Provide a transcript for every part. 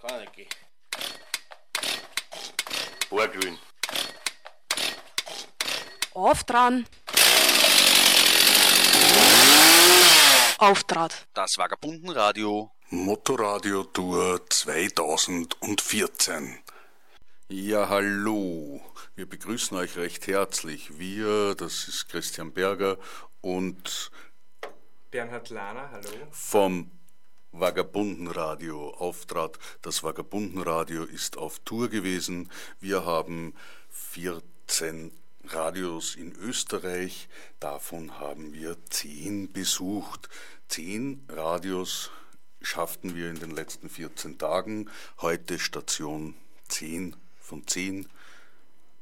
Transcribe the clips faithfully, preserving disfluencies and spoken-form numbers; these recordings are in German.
Kann nicht gehen. Vorglühen. Aufdran. Aufdraht. Das Vagabundenradio. Motoradio Tour zwanzig vierzehn. Ja, hallo. Wir begrüßen euch recht herzlich. Wir, das ist Christian Berger und Bernhard Lahner, hallo. Vom Vagabundenradio Aufdraht. Das Vagabundenradio ist auf Tour gewesen. Wir haben vierzehn Radios in Österreich, davon haben wir zehn besucht. Zehn Radios schafften wir in den letzten vierzehn Tagen. Heute Station zehn von zehn,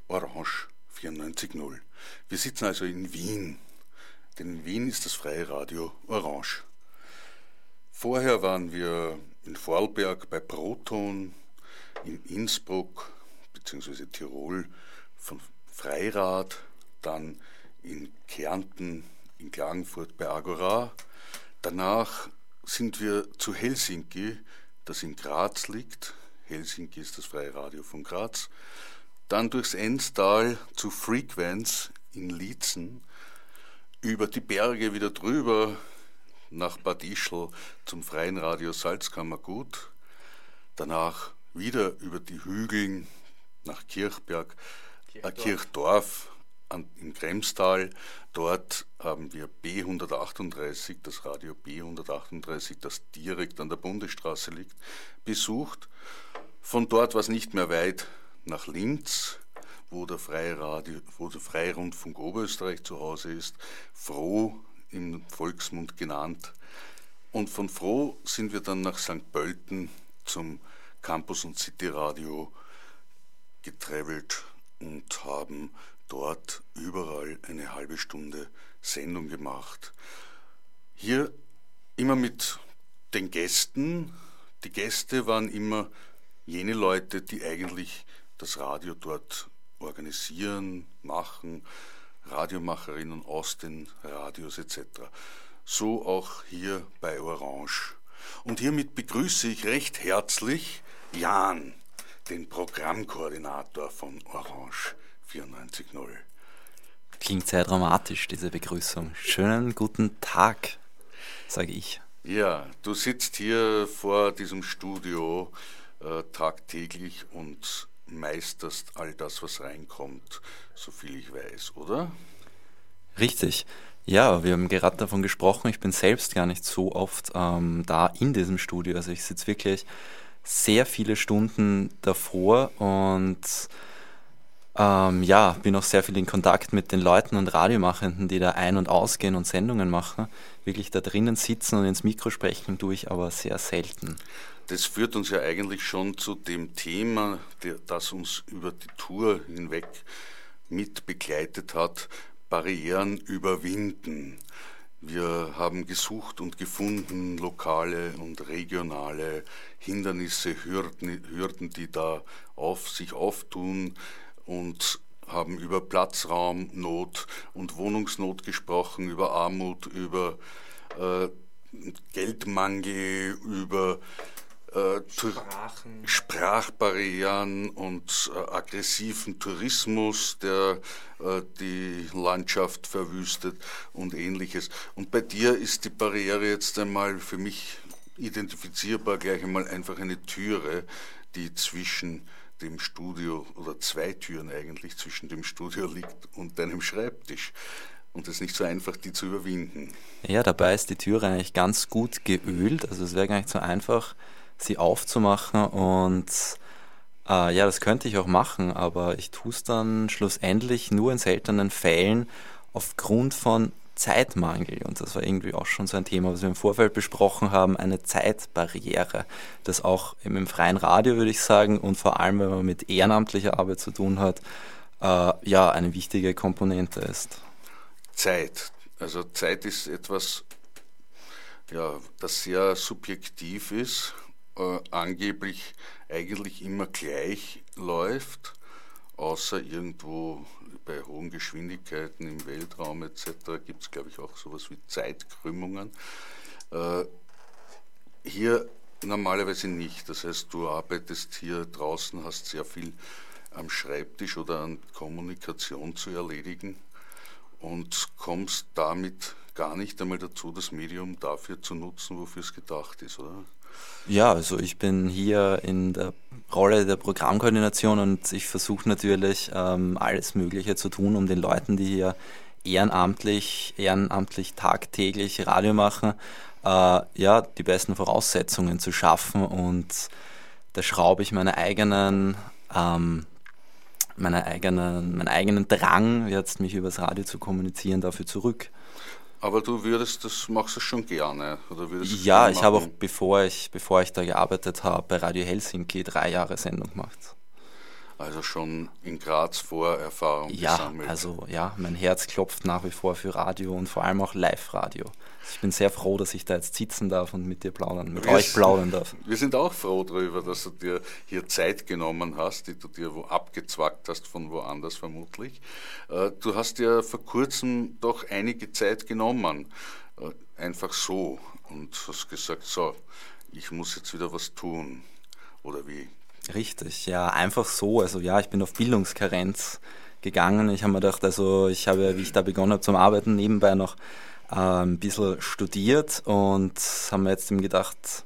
Orange vierundneunzig Komma null. Wir sitzen also in Wien, denn in Wien ist das Freie Radio Orange. Vorher waren wir in Vorarlberg bei Proton, in Innsbruck bzw. Tirol von Freirad, dann in Kärnten, in Klagenfurt bei Agora. Danach sind wir zu Helsinki, das in Graz liegt. Helsinki ist das Freie Radio von Graz. Dann durchs Enstal zu Frequenz in Liezen, über die Berge wieder drüber nach Bad Ischl zum Freien Radio Salzkammergut. Danach wieder über die Hügeln nach Kirchberg, Kirchdorf. Kirchdorf an, im Kremstal. Dort haben wir B hundertachtunddreißig, das Radio B hundertachtunddreißig, das direkt an der Bundesstraße liegt, besucht. Von dort war es nicht mehr weit nach Linz, wo der Freiradio, wo der Freirundfunk Oberösterreich zu Hause ist, Froh im Volksmund genannt. Und von Froh sind wir dann nach Sankt Pölten zum Campus und City Radio getravelt und haben dort überall eine halbe Stunde Sendung gemacht. Hier immer mit den Gästen. Die Gäste waren immer jene Leute, die eigentlich das Radio dort organisieren, machen, Radiomacherinnen aus den Radios et cetera. So auch hier bei Orange. Und hiermit begrüße ich recht herzlich Jan, den Programmkoordinator von Orange vierundneunzig Komma null. Klingt sehr dramatisch, diese Begrüßung. Schönen guten Tag, sage ich. Ja, du sitzt hier vor diesem Studio äh, tagtäglich und meisterst all das, was reinkommt, soviel ich weiß, oder? Richtig. Ja, wir haben gerade davon gesprochen. Ich bin selbst gar nicht so oft ähm, da in diesem Studio. Also ich sitze wirklich sehr viele Stunden davor und ähm, ja, bin auch sehr viel in Kontakt mit den Leuten und Radiomachenden, die da ein- und ausgehen und Sendungen machen. Wirklich da drinnen sitzen und ins Mikro sprechen tue ich aber sehr selten. Das führt uns ja eigentlich schon zu dem Thema, der, das uns über die Tour hinweg mit begleitet hat, Barrieren überwinden. Wir haben gesucht und gefunden lokale und regionale Hindernisse, Hürden, Hürden, die da auf sich auftun, und haben über Platzraumnot und Wohnungsnot gesprochen, über Armut, über äh, Geldmangel, über äh, Sprachbarrieren und äh, aggressiven Tourismus, der äh, die Landschaft verwüstet und Ähnliches. Und bei dir ist die Barriere jetzt einmal für mich identifizierbar gleich einmal einfach eine Türe, die zwischen dem Studio, oder zwei Türen eigentlich, zwischen dem Studio liegt und deinem Schreibtisch. Und es ist nicht so einfach, die zu überwinden. Ja, dabei ist die Türe eigentlich ganz gut geölt. Also es wäre gar nicht so einfach, sie aufzumachen. Und äh, ja, das könnte ich auch machen, aber ich tue es dann schlussendlich nur in seltenen Fällen aufgrund von Zeitmangel. Und das war irgendwie auch schon so ein Thema, was wir im Vorfeld besprochen haben, eine Zeitbarriere. Das auch im freien Radio, würde ich sagen, und vor allem, wenn man mit ehrenamtlicher Arbeit zu tun hat, äh, ja, eine wichtige Komponente ist. Zeit. Also Zeit ist etwas, ja, das sehr subjektiv ist, äh, angeblich eigentlich immer gleich läuft, außer irgendwo bei hohen Geschwindigkeiten im Weltraum et cetera gibt es, glaube ich, auch sowas wie Zeitkrümmungen. Äh, hier Normalerweise nicht. Das heißt, du arbeitest hier draußen, hast sehr viel am Schreibtisch oder an Kommunikation zu erledigen und kommst damit gar nicht einmal dazu, das Medium dafür zu nutzen, wofür es gedacht ist, oder? Ja, also ich bin hier in der Rolle der Programmkoordination und ich versuche natürlich ähm, alles Mögliche zu tun, um den Leuten, die hier ehrenamtlich, ehrenamtlich tagtäglich Radio machen, äh, ja, die besten Voraussetzungen zu schaffen, und da schraube ich meine eigenen, ähm, meine eigenen, meinen eigenen Drang, jetzt mich übers Radio zu kommunizieren, dafür zurück. Aber du würdest, das machst du schon gerne, oder würdest Ja, gerne ich habe auch, bevor ich, bevor ich da gearbeitet habe, bei Radio Helsinki drei Jahre Sendung gemacht. Also schon in Graz Vorerfahrung ja, gesammelt. Ja, also ja, mein Herz klopft nach wie vor für Radio und vor allem auch Live-Radio. Ich bin sehr froh, dass ich da jetzt sitzen darf und mit dir plaudern, mit wir euch plaudern darf. Wir sind auch froh darüber, dass du dir hier Zeit genommen hast, die du dir wo abgezwackt hast von woanders vermutlich. Du hast dir vor kurzem doch einige Zeit genommen, einfach so, und hast gesagt, so, ich muss jetzt wieder was tun, oder wie? Richtig, ja, einfach so. Also ja, ich bin auf Bildungskarenz gegangen. Ich habe mir gedacht, also ich habe, wie ich da begonnen habe zum Arbeiten, nebenbei noch äh, ein bisschen studiert und habe mir jetzt eben gedacht,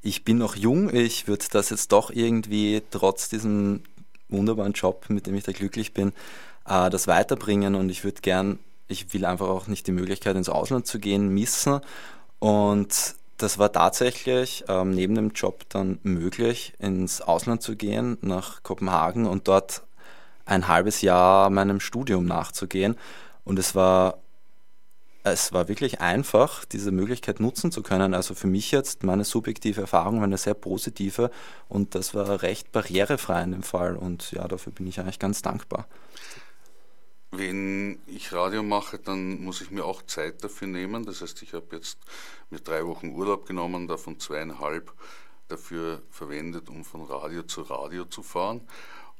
ich bin noch jung, ich würde das jetzt doch irgendwie trotz diesem wunderbaren Job, mit dem ich da glücklich bin, äh, das weiterbringen, und ich würde gern, ich will einfach auch nicht die Möglichkeit ins Ausland zu gehen missen, und das war tatsächlich ähm, neben dem Job dann möglich, ins Ausland zu gehen, nach Kopenhagen und dort ein halbes Jahr meinem Studium nachzugehen. Und es war, es war wirklich einfach, diese Möglichkeit nutzen zu können. Also für mich jetzt meine subjektive Erfahrung war eine sehr positive, und das war recht barrierefrei in dem Fall. Und ja, dafür bin ich eigentlich ganz dankbar. Wenn ich Radio mache, dann muss ich mir auch Zeit dafür nehmen. Das heißt, ich habe jetzt mir drei Wochen Urlaub genommen, davon zweieinhalb dafür verwendet, um von Radio zu Radio zu fahren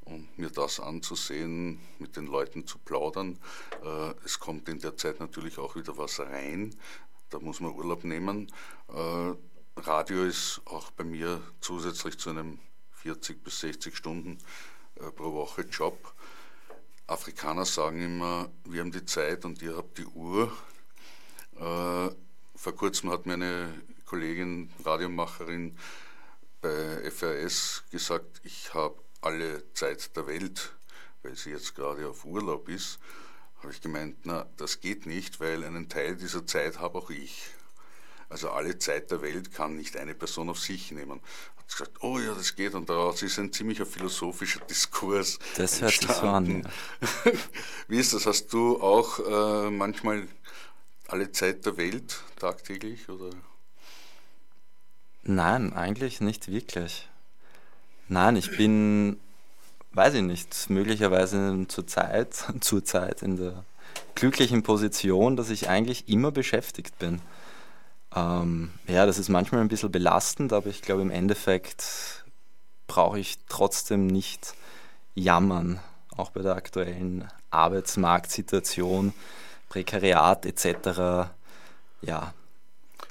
und mir das anzusehen, mit den Leuten zu plaudern. Es kommt in der Zeit natürlich auch wieder was rein. Da muss man Urlaub nehmen. Radio ist auch bei mir zusätzlich zu einem vierzig bis sechzig Stunden pro Woche Job. Afrikaner sagen immer, wir haben die Zeit und ihr habt die Uhr. Äh, vor kurzem hat mir eine Kollegin, Radiomacherin bei F R S gesagt, ich habe alle Zeit der Welt, weil sie jetzt gerade auf Urlaub ist. Habe ich gemeint, na, das geht nicht, weil einen Teil dieser Zeit habe auch ich. Also alle Zeit der Welt kann nicht eine Person auf sich nehmen. Hat gesagt, oh ja, das geht, und daraus ist ein ziemlicher philosophischer Diskurs das entstanden. Hört sich so an, ja. Wie ist das? Hast du auch äh, manchmal alle Zeit der Welt tagtäglich, oder? Nein, eigentlich nicht wirklich. Nein, ich bin, weiß ich nicht, möglicherweise zur Zeit, zur Zeit in der glücklichen Position, dass ich eigentlich immer beschäftigt bin. Ähm, ja, das ist manchmal ein bisschen belastend, aber ich glaube, im Endeffekt brauche ich trotzdem nicht jammern, auch bei der aktuellen Arbeitsmarktsituation, Prekariat et cetera. Ja.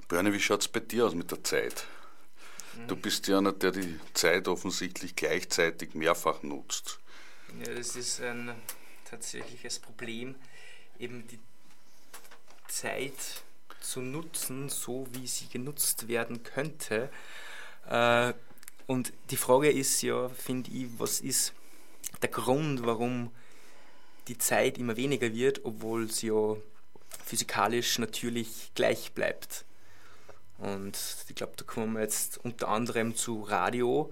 Bernie, wie schaut es bei dir aus mit der Zeit? Du bist ja einer, der die Zeit offensichtlich gleichzeitig mehrfach nutzt. Ja, das ist ein tatsächliches Problem, eben die Zeit zu nutzen, so wie sie genutzt werden könnte. Und die Frage ist ja, finde ich, was ist der Grund, warum die Zeit immer weniger wird, obwohl sie ja physikalisch natürlich gleich bleibt. Und ich glaube, da kommen wir jetzt unter anderem zu Radio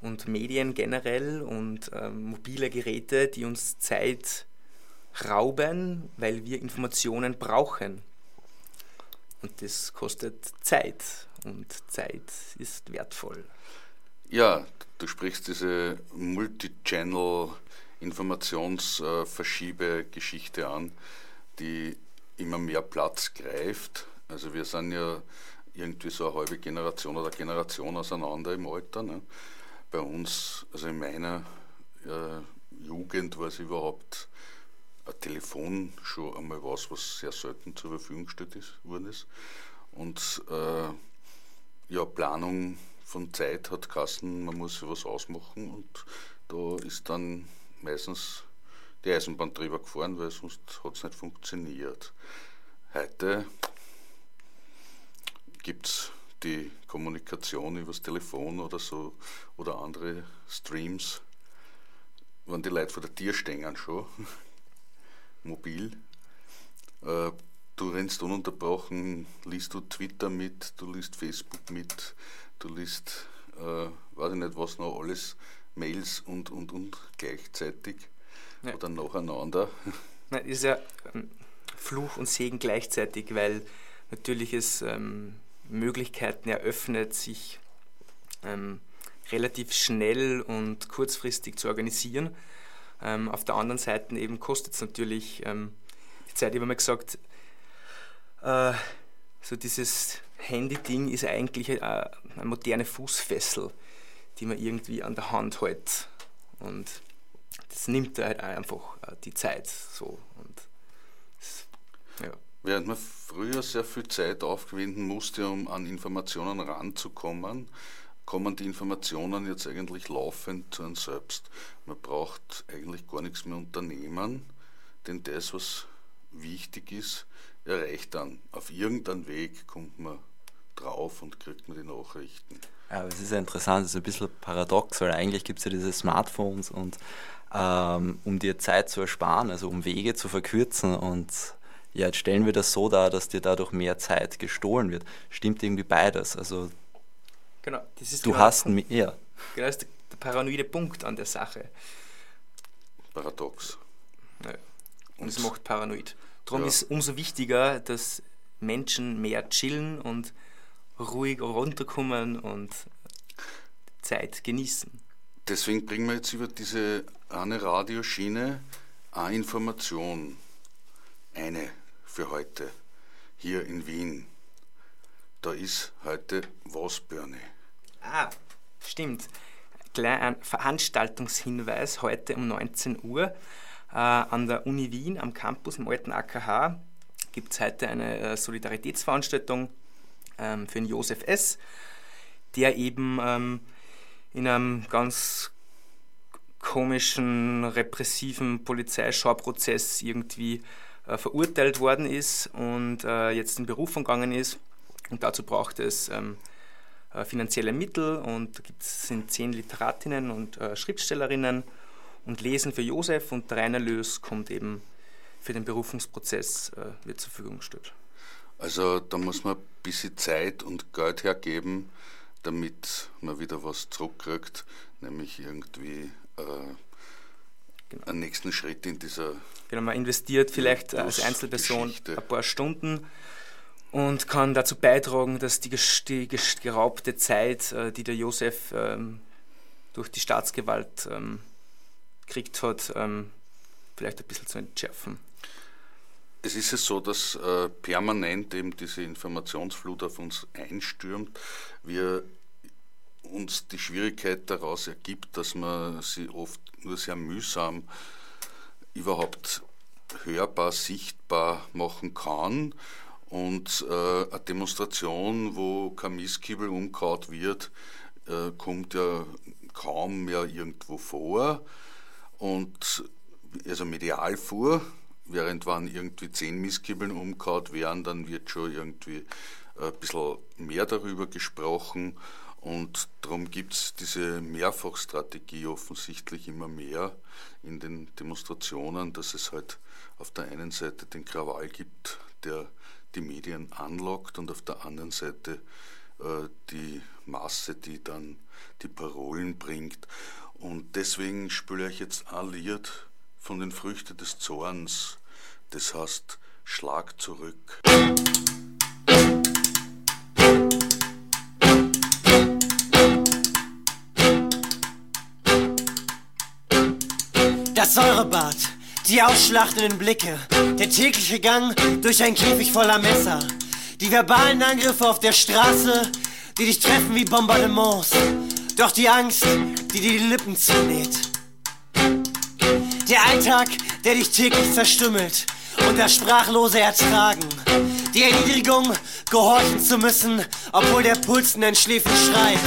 und Medien generell und äh, mobile Geräte, die uns Zeit rauben, weil wir Informationen brauchen. Und das kostet Zeit, und Zeit ist wertvoll. Ja, du sprichst diese Multi-Channel-Informationsverschiebe-Geschichte an, die immer mehr Platz greift. Also wir sind ja irgendwie so eine halbe Generation oder Generation auseinander im Alter. Ne? Bei uns, also in meiner äh, Jugend war es überhaupt ein Telefon schon einmal was, was sehr selten zur Verfügung gestellt ist, worden ist. Und äh, ja, Planung von Zeit hat geheißen, man muss sich was ausmachen, und da ist dann meistens die Eisenbahn drüber gefahren, weil sonst hat es nicht funktioniert. Heute gibt es die Kommunikation übers Telefon oder so oder andere Streams, wenn die Leute vor der Tür stehen schon, mobil. Äh, du rennst ununterbrochen, liest du Twitter mit, du liest Facebook mit, du liest, äh, weiß ich nicht was noch alles, Mails und und und gleichzeitig. Nein. Oder nacheinander. Nein, ist ja ähm, Fluch und Segen gleichzeitig, weil natürlich es ähm, Möglichkeiten eröffnet, sich ähm, relativ schnell und kurzfristig zu organisieren. Ähm, auf der anderen Seite eben kostet es natürlich ähm, die Zeit, ich habe mal gesagt, äh, so dieses Handy-Ding ist eigentlich eine, eine moderne Fußfessel, die man irgendwie an der Hand hält. Und das nimmt halt einfach die Zeit so. Und das, ja. Während man früher sehr viel Zeit aufwenden musste, um an Informationen ranzukommen, kommen die Informationen jetzt eigentlich laufend zu einem selbst. Man braucht eigentlich gar nichts mehr unternehmen, denn das, was wichtig ist, erreicht dann. Auf irgendeinen Weg kommt man drauf und kriegt man die Nachrichten. Ja, aber es ist ja interessant, es ist ein bisschen paradox, weil eigentlich gibt es ja diese Smartphones und ähm, um dir Zeit zu ersparen, also um Wege zu verkürzen, und ja, jetzt stellen wir das so dar, dass dir dadurch mehr Zeit gestohlen wird. Stimmt irgendwie beides, also genau, das ist du genau hast mehr. Ja. Genau, das ist der paranoide Punkt an der Sache. Paradox. Naja. Und, und es macht paranoid. Darum ja. ist es umso wichtiger, dass Menschen mehr chillen und ruhig runterkommen und Zeit genießen. Deswegen bringen wir jetzt über diese eine Radioschiene eine Information. Eine für heute. Hier in Wien. Da ist heute was, Birne? Ah, stimmt. Gleich ein Veranstaltungshinweis heute um neunzehn Uhr äh, an der Uni Wien am Campus im alten A K H. Gibt es heute eine äh, Solidaritätsveranstaltung ähm, für den Josef S., der eben ähm, in einem ganz komischen, repressiven Polizeischauprozess irgendwie äh, verurteilt worden ist und äh, jetzt in Berufung gegangen ist. Und dazu braucht es ähm, äh, finanzielle Mittel, und da sind zehn Literatinnen und äh, Schriftstellerinnen und Lesen für Josef, und der Reinerlös kommt eben für den Berufungsprozess äh, wird zur Verfügung gestellt. Also da muss man ein bisschen Zeit und Geld hergeben, damit man wieder was zurückkriegt, nämlich irgendwie äh, genau. einen nächsten Schritt in dieser... Genau, man investiert vielleicht als Einzelperson Geschichte. ein paar Stunden und kann dazu beitragen, dass die, ges- die ges- geraubte Zeit, äh, die der Josef ähm, durch die Staatsgewalt ähm, gekriegt hat, ähm, vielleicht ein bisschen zu entschärfen. Es ist es so, dass äh, permanent eben diese Informationsflut auf uns einstürmt. Wir uns die Schwierigkeit daraus ergibt, dass man sie oft nur sehr mühsam überhaupt hörbar, sichtbar machen kann. Und äh, eine Demonstration, wo kein Mistkübel umgehauen wird, äh, kommt ja kaum mehr irgendwo vor. Und also medial vor, während wann irgendwie zehn Mistkübeln umgehauen werden, dann wird schon irgendwie ein bisschen mehr darüber gesprochen. Und darum gibt es diese Mehrfachstrategie offensichtlich immer mehr in den Demonstrationen, dass es halt auf der einen Seite den Krawall gibt, der die Medien anlockt, und auf der anderen Seite äh, die Masse, die dann die Parolen bringt. Und deswegen spiele ich jetzt ein Lied von den Früchten des Zorns, das heißt Schlag zurück. Das Säurebad, die ausschlachtenden Blicke, der tägliche Gang durch ein Käfig voller Messer, die verbalen Angriffe auf der Straße, die dich treffen wie Bombardements, doch die Angst, die dir die Lippen zunäht. Der Alltag, der dich täglich zerstümmelt und das sprachlose Ertragen Die Erniedrigung, gehorchen zu müssen, obwohl der Puls in den Schläfen schreit.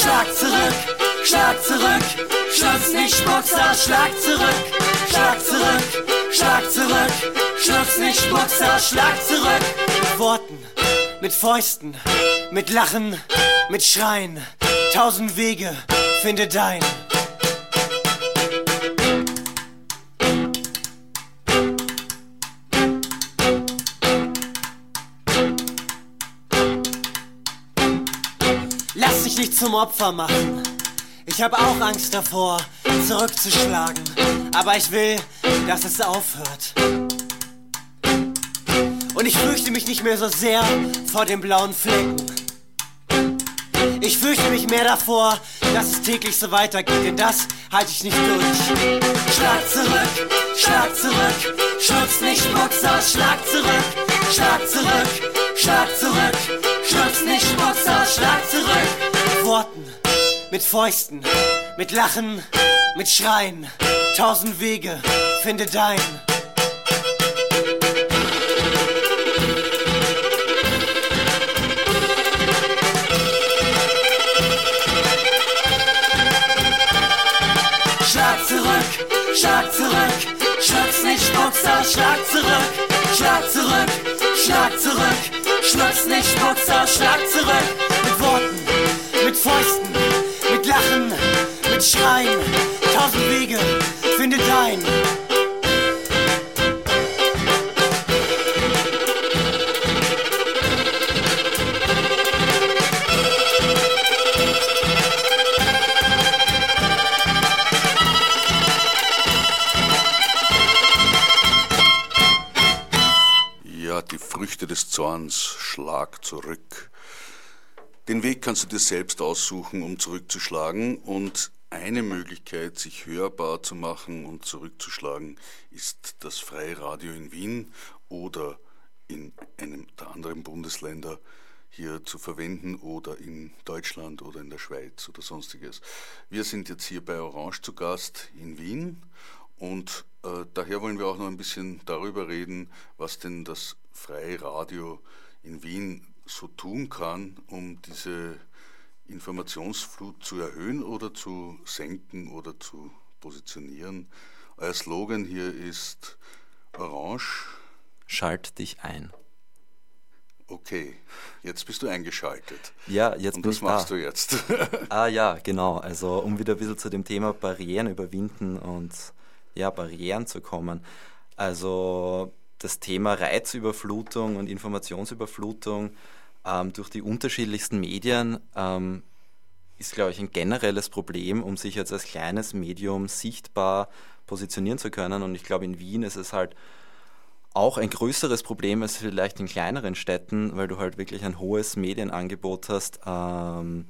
Schlag zurück, schlag zurück, schluss nicht Schmucks aus, schlag zurück, schlag zurück, schlag zurück, schluss nicht Schmucks aus, schlag zurück. Mit Worten, mit Fäusten, mit Lachen, mit Schreien, tausend Wege, finde dein. Lass dich nicht zum Opfer machen. Ich habe auch Angst davor, zurückzuschlagen. Aber ich will, dass es aufhört. Und ich fürchte mich nicht mehr so sehr vor den blauen Flecken. Ich fürchte mich mehr davor, dass es täglich so weitergeht, denn das halte ich nicht durch. Schlag zurück, schlag zurück, schluck's nicht Schmucks aus, schlag zurück, schlag zurück, schlag zurück, schluck's nicht Schmucks aus, schlag zurück. Mit Worten, mit Fäusten, mit Lachen, mit Schreien, tausend Wege, finde dein. Schlag zurück, schlag zurück, schluck's nicht Schmucks aus, schlag zurück, schlag zurück, schlag zurück, schluck's nicht Schmucks aus, schlag zurück. Mit Worten, mit Fäusten, mit Lachen, mit Schreien, tausend Wege, finde dein. Früchte des Zorns, schlag zurück. Den Weg kannst du dir selbst aussuchen, um zurückzuschlagen, und eine Möglichkeit, sich hörbar zu machen und zurückzuschlagen, ist das Freiradio in Wien oder in einem der anderen Bundesländer hier zu verwenden oder in Deutschland oder in der Schweiz oder sonstiges. Wir sind jetzt hier bei Orange zu Gast in Wien und äh, daher wollen wir auch noch ein bisschen darüber reden, was denn das Freie Radio in Wien so tun kann, um diese Informationsflut zu erhöhen oder zu senken oder zu positionieren. Euer Slogan hier ist Orange. Schalt dich ein. Okay, jetzt bist du eingeschaltet. Ja, jetzt und bin ich da. Und was machst du jetzt? Ah ja, genau. Also um wieder ein bisschen zu dem Thema Barrieren überwinden und ja, Barrieren zu kommen. Also das Thema Reizüberflutung und Informationsüberflutung ähm, durch die unterschiedlichsten Medien ähm, ist, glaube ich, ein generelles Problem, um sich jetzt als kleines Medium sichtbar positionieren zu können. Und ich glaube, in Wien ist es halt auch ein größeres Problem als vielleicht in kleineren Städten, weil du halt wirklich ein hohes Medienangebot hast. Ähm,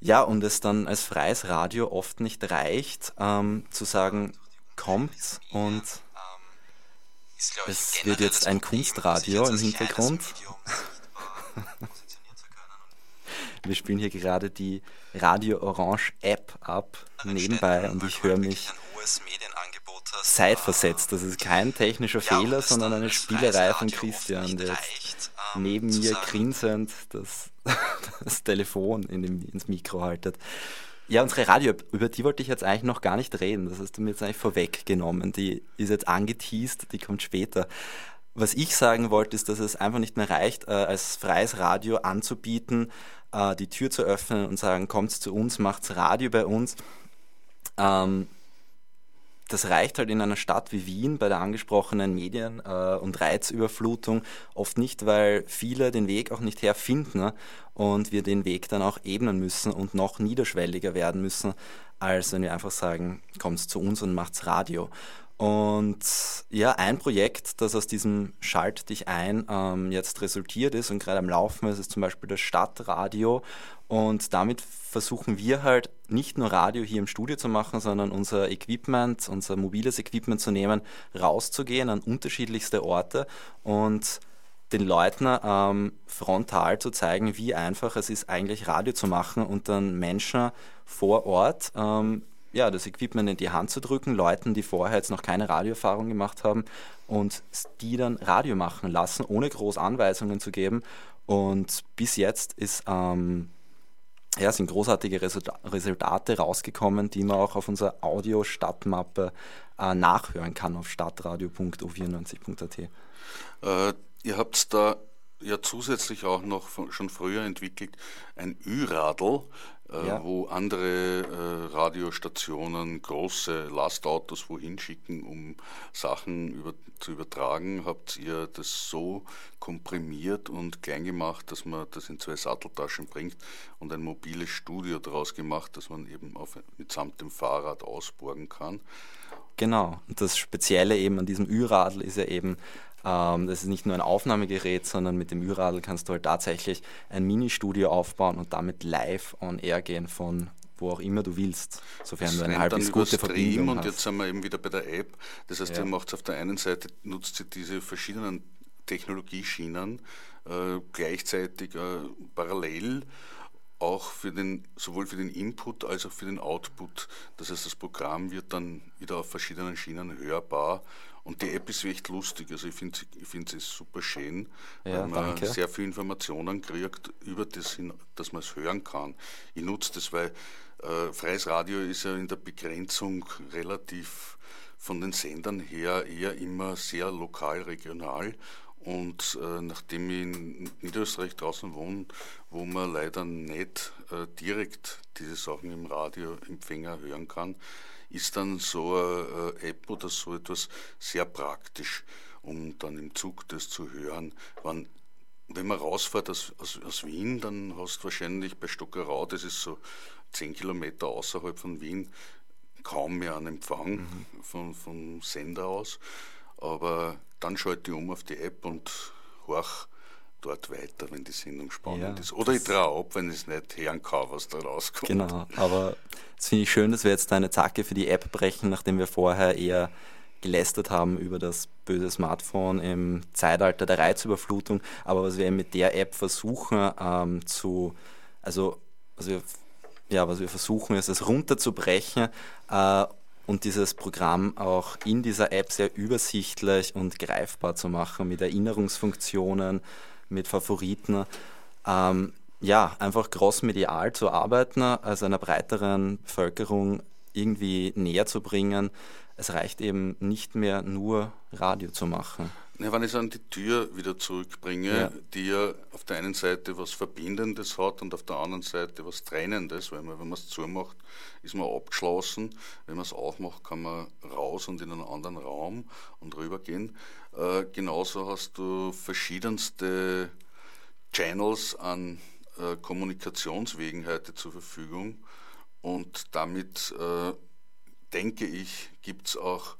ja, und es dann als freies Radio oft nicht reicht, ähm, zu sagen, kommt und... Ist, ich, es wird jetzt ein Kunstradio im Hintergrund. Wir spielen hier gerade die Radio Orange App ab, An nebenbei Städten, und ich höre mich zeitversetzt. Das ist kein technischer ja, Fehler, sondern eine Spielerei von Christian, der jetzt ähm, neben mir sagen, grinsend das, das Telefon in dem, ins Mikro haltet. Ja, unsere Radio-App, über die wollte ich jetzt eigentlich noch gar nicht reden. Das hast du mir jetzt eigentlich vorweggenommen. Die ist jetzt angeteased, die kommt später. Was ich sagen wollte, ist, dass es einfach nicht mehr reicht, äh, als freies Radio anzubieten, äh, die Tür zu öffnen und sagen, kommt zu uns, macht's Radio bei uns. Ähm, das reicht halt in einer Stadt wie Wien bei der angesprochenen Medien- äh, und Reizüberflutung oft nicht, weil viele den Weg auch nicht herfinden, ne? Und wir den Weg dann auch ebnen müssen und noch niederschwelliger werden müssen, als wenn wir einfach sagen, kommt zu uns und macht's Radio. Und ja, ein Projekt, das aus diesem Schalt dich ein ähm, jetzt resultiert ist und gerade am Laufen ist, ist zum Beispiel das Stadtradio. Und damit versuchen wir halt nicht nur Radio hier im Studio zu machen, sondern unser Equipment, unser mobiles Equipment zu nehmen, rauszugehen an unterschiedlichste Orte und den Leuten ähm, frontal zu zeigen, wie einfach es ist, eigentlich Radio zu machen und dann Menschen vor Ort ähm, ja, das Equipment in die Hand zu drücken, Leuten, die vorher jetzt noch keine Radioerfahrung gemacht haben, und die dann Radio machen lassen, ohne groß Anweisungen zu geben. Und bis jetzt ist, ähm, ja, sind großartige Resulta- Resultate rausgekommen, die man auch auf unserer Audio-Stadtmappe äh, nachhören kann auf stadtradio Punkt o vierundneunzig Punkt at. Äh, ihr habt da ja zusätzlich auch noch von, schon früher entwickelt ein Ü-Radl, äh, ja. wo andere äh, Radiostationen große Lastautos wohin schicken, um Sachen über, zu übertragen. Habt ihr das so komprimiert und klein gemacht, dass man das in zwei Satteltaschen bringt, und ein mobiles Studio daraus gemacht, das man eben auf, mitsamt dem Fahrrad ausborgen kann? Genau, und das Spezielle eben an diesem Ü-Radl ist ja eben, ähm, das ist nicht nur ein Aufnahmegerät, sondern mit dem Ü-Radl kannst du halt tatsächlich ein Ministudio aufbauen und damit live on air gehen von wo auch immer du willst, sofern das du eine halbwegs gute Verbindung hast. Und jetzt sind wir eben wieder bei der App, das heißt, ja. ihr macht auf der einen Seite, nutzt ihr diese verschiedenen Technologieschienen äh, gleichzeitig äh, parallel, auch für den, sowohl für den Input als auch für den Output. Das heißt, das Programm wird dann wieder auf verschiedenen Schienen hörbar, und die App ist echt lustig. Also ich finde ich find sie super schön, ja, weil man danke. sehr viel Informationen kriegt, über das hin, dass man es hören kann. Ich nutze das, weil äh, freies Radio ist ja in der Begrenzung relativ von den Sendern her eher immer sehr lokal, regional. Und äh, nachdem ich in Niederösterreich draußen wohne, wo man leider nicht äh, direkt diese Sachen im Radioempfänger hören kann, ist dann so eine äh, App oder so etwas sehr praktisch, um dann im Zug das zu hören. Wenn, wenn man rausfährt aus, aus, aus Wien, dann hast du wahrscheinlich bei Stockerau, das ist so zehn Kilometer außerhalb von Wien, kaum mehr einen Empfang mhm. von, vom Sender aus. Aber dann schalte ich um auf die App und horch dort weiter, wenn die Sendung spannend ja, ist. Oder ich traue ab, wenn ich es nicht hören kann, was da rauskommt. Genau, aber das finde ich schön, dass wir jetzt da eine Zacke für die App brechen, nachdem wir vorher eher gelästert haben über das böse Smartphone im Zeitalter der Reizüberflutung. Aber was wir mit der App versuchen ähm, zu, also was wir, ja, was wir versuchen, ist es runterzubrechen, äh, und dieses Programm auch in dieser App sehr übersichtlich und greifbar zu machen, mit Erinnerungsfunktionen, mit Favoriten. Ähm, ja, einfach crossmedial zu arbeiten, also einer breiteren Bevölkerung irgendwie näher zu bringen. Es reicht eben nicht mehr nur Radio zu machen. Ja, wenn ich es an die Tür wieder zurückbringe, ja. die ja auf der einen Seite was Verbindendes hat und auf der anderen Seite was Trennendes, weil man, wenn man es zumacht, ist man abgeschlossen. Wenn man es aufmacht, kann man raus und in einen anderen Raum und rübergehen. Äh, genauso hast du verschiedenste Channels an äh, Kommunikationswegen heute zur Verfügung, und damit, äh, denke ich, gibt es auch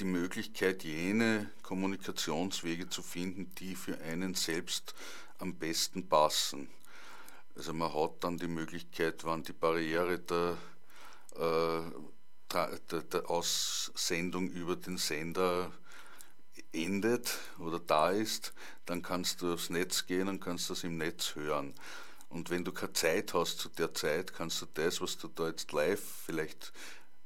die Möglichkeit, jene Kommunikationswege zu finden, die für einen selbst am besten passen. Also man hat dann die Möglichkeit, wann die Barriere der, äh, der, der Aussendung über den Sender endet oder da ist, dann kannst du aufs Netz gehen und kannst das im Netz hören. Und wenn du keine Zeit hast zu der Zeit, kannst du das, was du da jetzt live vielleicht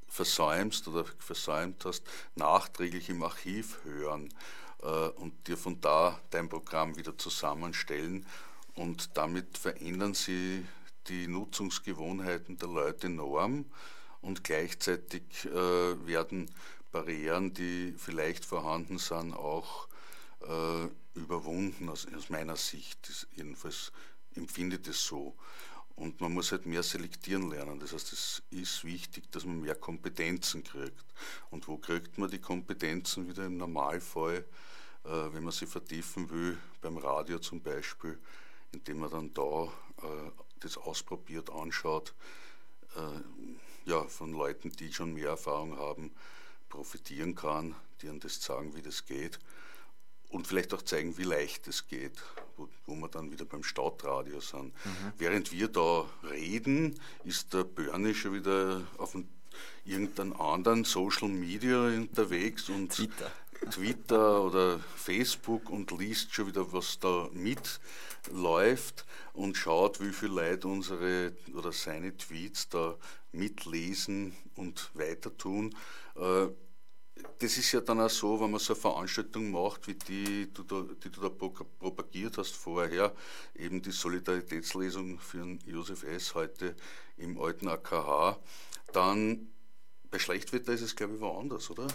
versäumst oder versäumt hast, nachträglich im Archiv hören äh, und dir von da dein Programm wieder zusammenstellen, und damit verändern sie die Nutzungsgewohnheiten der Leute enorm, und gleichzeitig äh, werden Barrieren, die vielleicht vorhanden sind, auch äh, überwunden, aus, aus meiner Sicht, ist jedenfalls empfinde ich es so. Und man muss halt mehr selektieren lernen. Das heißt, es ist wichtig, dass man mehr Kompetenzen kriegt. Und wo kriegt man die Kompetenzen wieder im Normalfall, äh, wenn man sie vertiefen will, beim Radio zum Beispiel, indem man dann da äh, das ausprobiert, anschaut, äh, ja, von Leuten, die schon mehr Erfahrung haben, profitieren kann, die einem das sagen, wie das geht. Und vielleicht auch zeigen, wie leicht es geht, wo, wo wir dann wieder beim Stadtradio sind. Mhm. Während wir da reden, ist der Bernie schon wieder auf einen, irgendeinen anderen Social Media unterwegs und Twitter. Twitter oder Facebook und liest schon wieder, was da mitläuft und schaut, wie viele Leute unsere oder seine Tweets da mitlesen und weitertun. Äh, das ist ja dann auch so, wenn man so eine Veranstaltung macht, wie die, du da, die du da propagiert hast vorher, eben die Solidaritätslesung für den Josef S. heute im alten A K H, dann bei Schlechtwetter ist es, glaube ich, woanders, oder?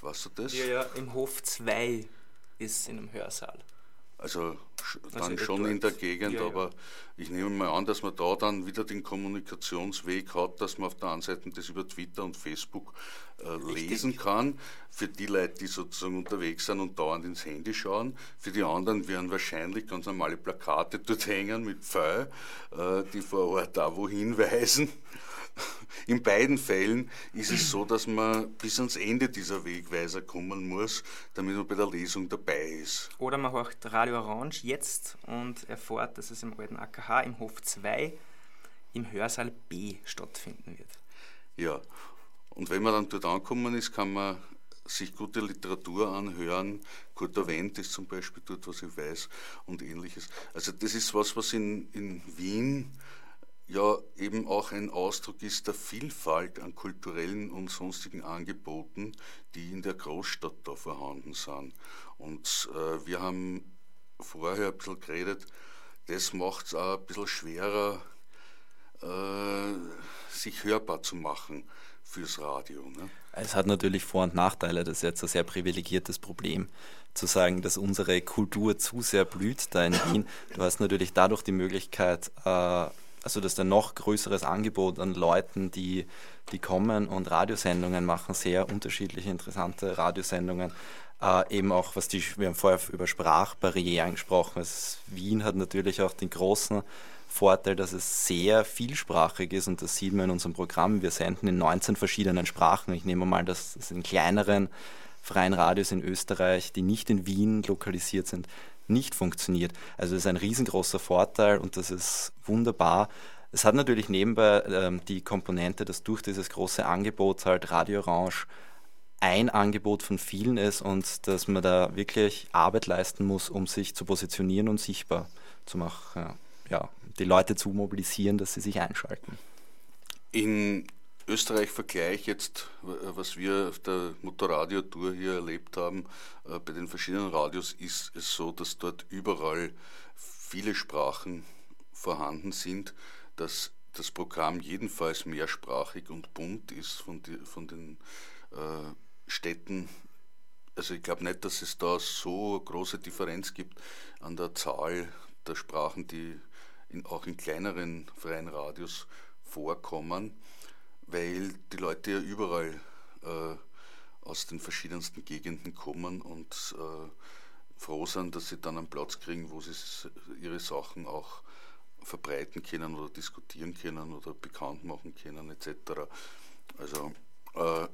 Weißt du das? Ja, ja, im Hof zwei ist in einem Hörsaal. Also sch- dann also schon in der Gegend, ja, aber ja. Ich nehme mal an, dass man da dann wieder den Kommunikationsweg hat, dass man auf der einen Seite das über Twitter und Facebook äh, lesen kann, für die Leute, die sozusagen unterwegs sind und dauernd ins Handy schauen. Für die anderen werden wahrscheinlich ganz normale Plakate dort hängen mit Pfeil, äh, die vor Ort da wo hinweisen. In beiden Fällen ist es so, dass man bis ans Ende dieser Wegweiser kommen muss, damit man bei der Lesung dabei ist. Oder man hört Radio Orange jetzt und erfährt, dass es im alten A K H im Hof zwei im Hörsaal B stattfinden wird. Ja, und wenn man dann dort angekommen ist, kann man sich gute Literatur anhören. Kurt Wendt ist zum Beispiel dort, was ich weiß, und Ähnliches. Also das ist was, was in, in Wien ja eben auch ein Ausdruck ist der Vielfalt an kulturellen und sonstigen Angeboten, die in der Großstadt da vorhanden sind. Und äh, wir haben vorher ein bisschen geredet, das macht es auch ein bisschen schwerer, äh, sich hörbar zu machen fürs Radio. Ne? Es hat natürlich Vor- und Nachteile, das ist jetzt ein sehr privilegiertes Problem, zu sagen, dass unsere Kultur zu sehr blüht da in Wien. Du hast natürlich dadurch die Möglichkeit, äh, also dass ein noch größeres Angebot an Leuten, die, die kommen und Radiosendungen machen, sehr unterschiedliche, interessante Radiosendungen. Äh, eben auch, was die, wir haben vorher über Sprachbarrieren gesprochen. Also Wien hat natürlich auch den großen Vorteil, dass es sehr vielsprachig ist und das sieht man in unserem Programm. Wir senden in neunzehn verschiedenen Sprachen. Ich nehme mal, dass es in kleineren freien Radios in Österreich, die nicht in Wien lokalisiert sind, nicht funktioniert. Also das ist ein riesengroßer Vorteil und das ist wunderbar. Es hat natürlich nebenbei ähm, die Komponente, dass durch dieses große Angebot halt Radio Orange ein Angebot von vielen ist und dass man da wirklich Arbeit leisten muss, um sich zu positionieren und sichtbar zu machen. Ja, die Leute zu mobilisieren, dass sie sich einschalten. In Österreich-Vergleich jetzt, was wir auf der Motoradio Tour hier erlebt haben, äh, bei den verschiedenen Radios ist es so, dass dort überall viele Sprachen vorhanden sind, dass das Programm jedenfalls mehrsprachig und bunt ist von, die, von den äh, Städten. Also ich glaube nicht, dass es da so große Differenz gibt an der Zahl der Sprachen, die in, auch in kleineren freien Radios vorkommen, weil die Leute ja überall äh, aus den verschiedensten Gegenden kommen und äh, froh sind, dass sie dann einen Platz kriegen, wo sie ihre Sachen auch verbreiten können oder diskutieren können oder bekannt machen können et cetera. Also äh,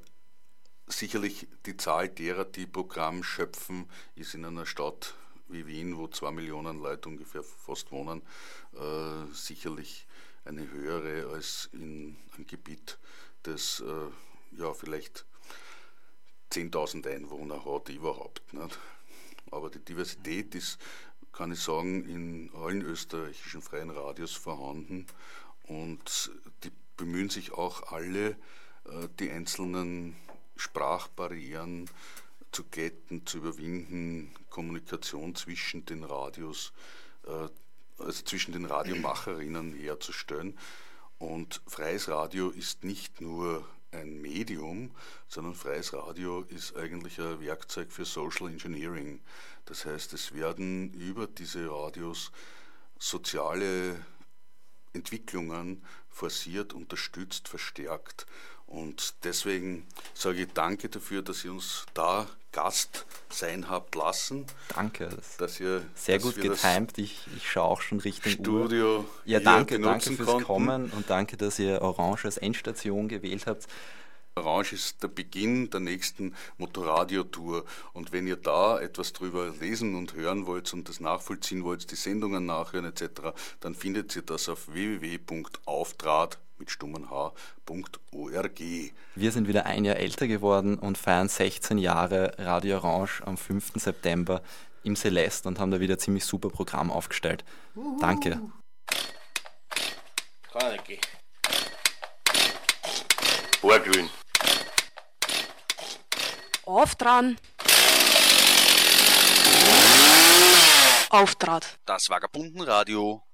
sicherlich die Zahl derer, die Programm schöpfen, ist in einer Stadt wie Wien, wo zwei Millionen Leute ungefähr fast wohnen, äh, sicherlich eine höhere als in einem Gebiet, das äh, ja vielleicht zehntausend Einwohner hat überhaupt. Nicht? Aber die Diversität ist, kann ich sagen, in allen österreichischen freien Radios vorhanden und die bemühen sich auch alle, äh, die einzelnen Sprachbarrieren zu glätten, zu überwinden, Kommunikation zwischen den Radios äh, also zwischen den Radiomacherinnen herzustellen. Und freies Radio ist nicht nur ein Medium, sondern freies Radio ist eigentlich ein Werkzeug für Social Engineering. Das heißt, es werden über diese Radios soziale Entwicklungen forciert, unterstützt, verstärkt. Und deswegen sage ich danke dafür, dass ihr uns da Gast sein habt lassen. Danke. Das dass ihr, sehr dass gut getimt. Ich, ich schaue auch schon Richtung Studio. Uhr. Ja, danke, danke fürs konnten. Kommen und danke, dass ihr Orange als Endstation gewählt habt. Orange ist der Beginn der nächsten Motorradio-Tour und wenn ihr da etwas drüber lesen und hören wollt und das nachvollziehen wollt, die Sendungen nachhören et cetera, dann findet ihr das auf w w w punkt aufdraht punkt org. mit stummenhau punkt org. Wir sind wieder ein Jahr älter geworden und feiern sechzehn Jahre Radio Orange am fünften September im Celeste und haben da wieder ein ziemlich super Programm aufgestellt. Uhu. Danke. Danke. Ohrgrün. Aufdraht. Aufdraht. Das Vagabundenradio.